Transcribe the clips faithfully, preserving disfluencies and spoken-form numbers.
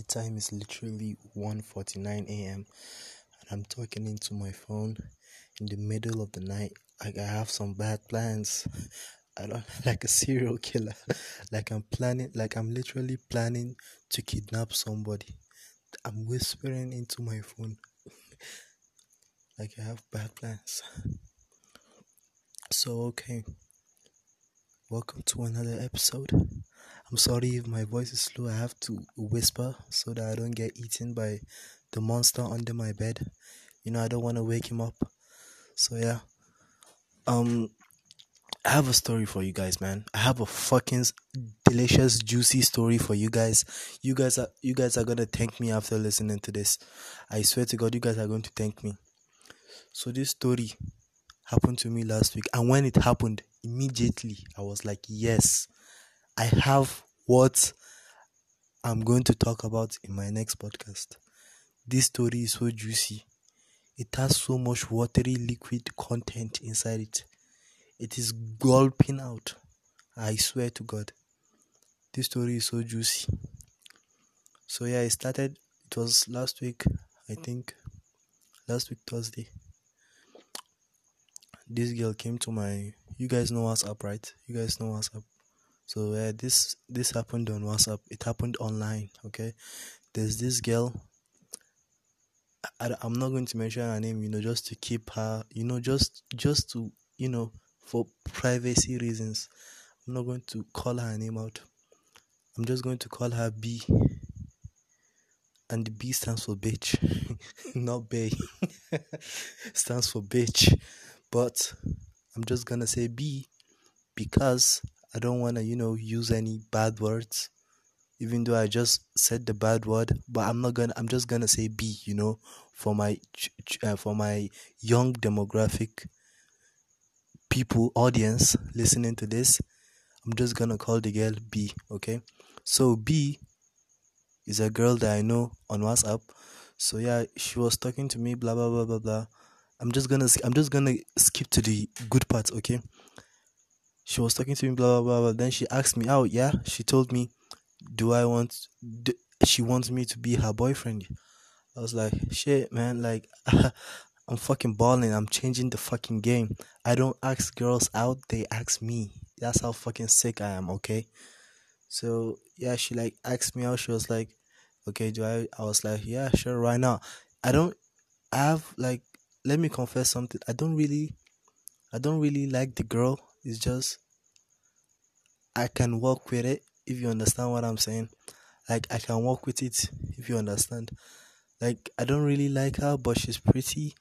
The time is literally one forty-nine a.m. and I'm talking into my phone in the middle of the night. Like I have some bad plans. I don't like a serial killer. Like I'm planning, like I'm literally planning to kidnap somebody. I'm whispering into my phone. Like I have bad plans. So okay. Welcome to another episode. I'm sorry if my voice is slow. I have to whisper so that I don't get eaten by the monster under my bed. You know, I don't want to wake him up. So yeah. Um, I have a story for you guys, man. I have a fucking delicious, juicy story for you guys. You guys are you guys are gonna thank me after listening to this. I swear to God, you guys are going to thank me. So this story happened to me last week, and when it happened, immediately I was like, yes, I have what I'm going to talk about in my next podcast. This story is so juicy. It has so much watery liquid content inside it. It is gulping out. I swear to God, this story is so juicy. So yeah, it started, it was last week, I think, last week Thursday. This girl came to my, you guys know WhatsApp, right? You guys know WhatsApp. So uh, this this happened on WhatsApp. It happened online, okay? There's this girl. I, I'm not going to mention her name, you know, just to keep her, you know, just just to, you know, for privacy reasons. I'm not going to call her name out. I'm just going to call her B. And the B stands for bitch. Not bae. Stands for bitch. But I'm just gonna say B because I don't wanna, you know, use any bad words, even though I just said the bad word. But I'm not gonna. I'm just gonna say B, you know, for my uh, for my young demographic people audience listening to this. I'm just gonna call the girl B. Okay, so B is a girl that I know on WhatsApp. So yeah, she was talking to me. Blah blah blah blah blah. I'm just gonna I'm just gonna skip to the good part, okay? She was talking to me, blah blah blah, blah. Then she asked me out. Yeah, she told me, "Do I want? Do, she wants me to be her boyfriend." I was like, "Shit, man! Like, I'm fucking balling. I'm changing the fucking game. I don't ask girls out; they ask me. That's how fucking sick I am, okay?" So yeah, she like asked me out. She was like, "Okay, do I?" I was like, "Yeah, sure, right now." I don't I have like. Let me confess something. I don't really, I don't really like the girl. It's just, I can work with it, if you understand what I'm saying. Like, I can work with it, if you understand. Like, I don't really like her, but she's pretty.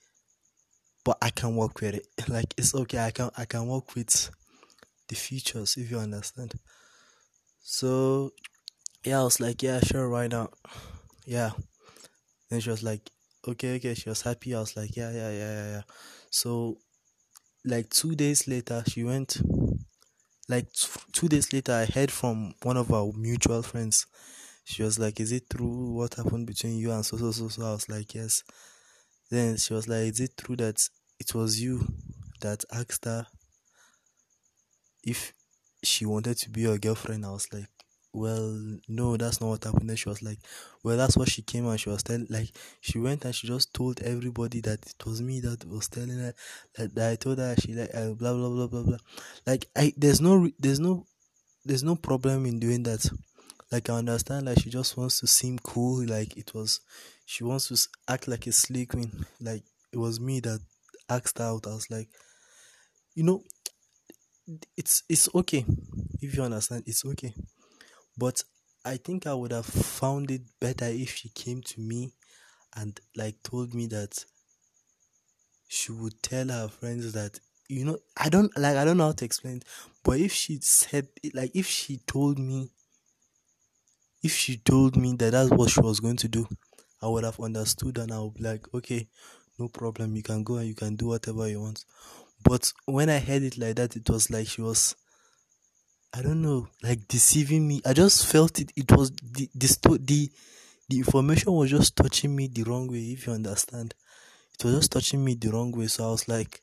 But I can work with it. Like, it's okay. I can, I can work with the features, if you understand. So, yeah, I was like, yeah, sure, why not? Yeah. Then she was like, okay, okay, she was happy. I was like, yeah, yeah, yeah, yeah, yeah. So, like, two days later, she went, like, t- two days later, I heard from one of our mutual friends. She was like, is it true what happened between you and so, so, so, so? I was like, yes. Then she was like, is it true that it was you that asked her if she wanted to be your girlfriend? I was like, well, no, that's not what happened. Then she was like, well, that's what she came and she was telling, like, she went and she just told everybody that it was me that was telling her, that, that I told her, she like, uh, blah, blah, blah, blah, blah. Like, I, there's no, there's no, there's no problem in doing that. Like, I understand, like, she just wants to seem cool, like, it was, she wants to act like a slay queen, like, it was me that asked her out. I was like, you know, it's, it's okay, if you understand, it's okay. But I think I would have found it better if she came to me and like told me that she would tell her friends that, you know, I don't like, I don't know how to explain it. But if she said, like, if she told me, if she told me that that's what she was going to do, I would have understood and I would be like, okay, no problem. You can go and you can do whatever you want. But when I heard it like that, it was like she was, I don't know, like deceiving me. I just felt it. It was the the the, the information was just touching me the wrong way. If you understand, it was just touching me the wrong way. So I was like,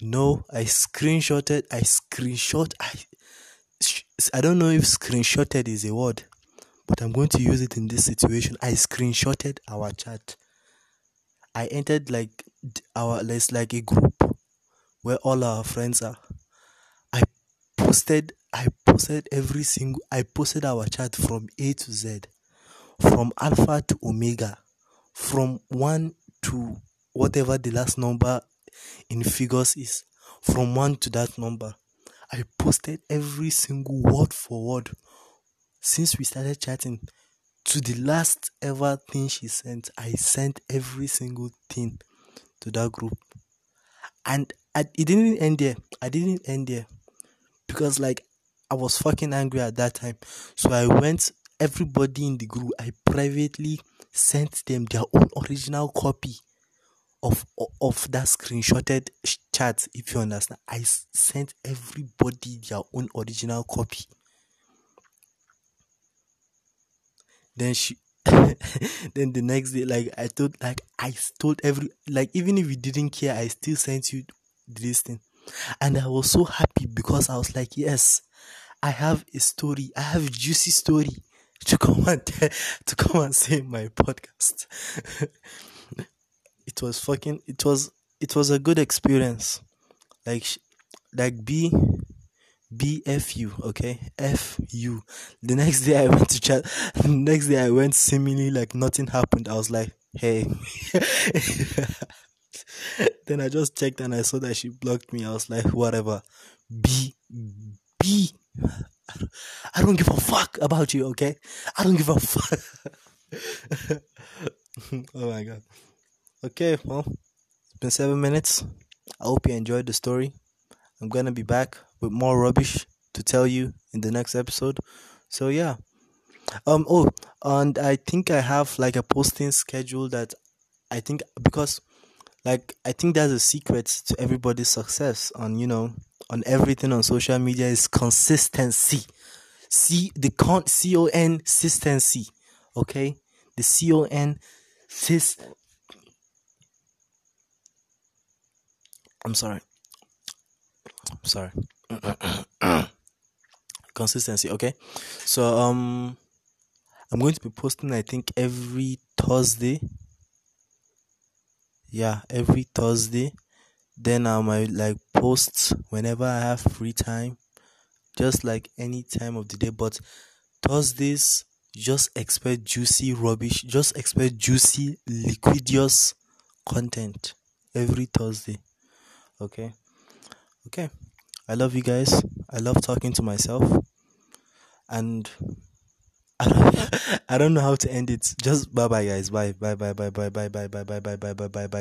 no. I screenshotted. I screenshot. I I don't know if screenshotted is a word, but I'm going to use it in this situation. I screenshotted our chat. I entered like our there's like a group where all our friends are. I posted I posted every single I posted our chat from A to Z, from alpha to omega, from one to whatever the last number in figures is, from one to that number. I posted every single word for word since we started chatting to the last ever thing she sent. I sent every single thing to that group, and I, it didn't end there. I didn't end there because like I was fucking angry at that time. So I went everybody in the group. I privately sent them their own original copy of of that screenshotted chat, if you understand. I sent everybody their own original copy. Then she then the next day, like I told like I told every like even if you didn't care, I still sent you this thing. And I was so happy because I was like, yes, I have a story, I have a juicy story to come and to come and say in my podcast. It was fucking, it was, it was a good experience. Like, like B, B F U, okay? F U. The next day I went to chat, the next day I went seemingly like nothing happened. I was like, hey. Then I just checked and I saw that she blocked me. I was like, whatever. B, B. I don't give a fuck about you, okay? I don't give a fuck. Oh my God. Okay, well, it's been seven minutes. I hope you enjoyed the story. I'm gonna be back with more rubbish to tell you in the next episode. So yeah, um, oh, and I think I have like a posting schedule that I think because, like, I think that's a secret to everybody's success on you know on everything on social media is consistency. See the con C O N consistency, okay? The C O N sis. I'm sorry. I'm sorry. Consistency, okay? So, um, I'm going to be posting, I think, every Thursday. Yeah, every Thursday. Then I might, like, post whenever I have free time. Just, like, any time of the day. But Thursdays, just expect juicy rubbish. Just expect juicy, liquidious content every Thursday. Okay, okay. I love you guys. I love talking to myself, and I don't, I don't know how to end it. Just bye bye, guys. Bye bye bye bye bye bye bye bye bye bye bye bye bye.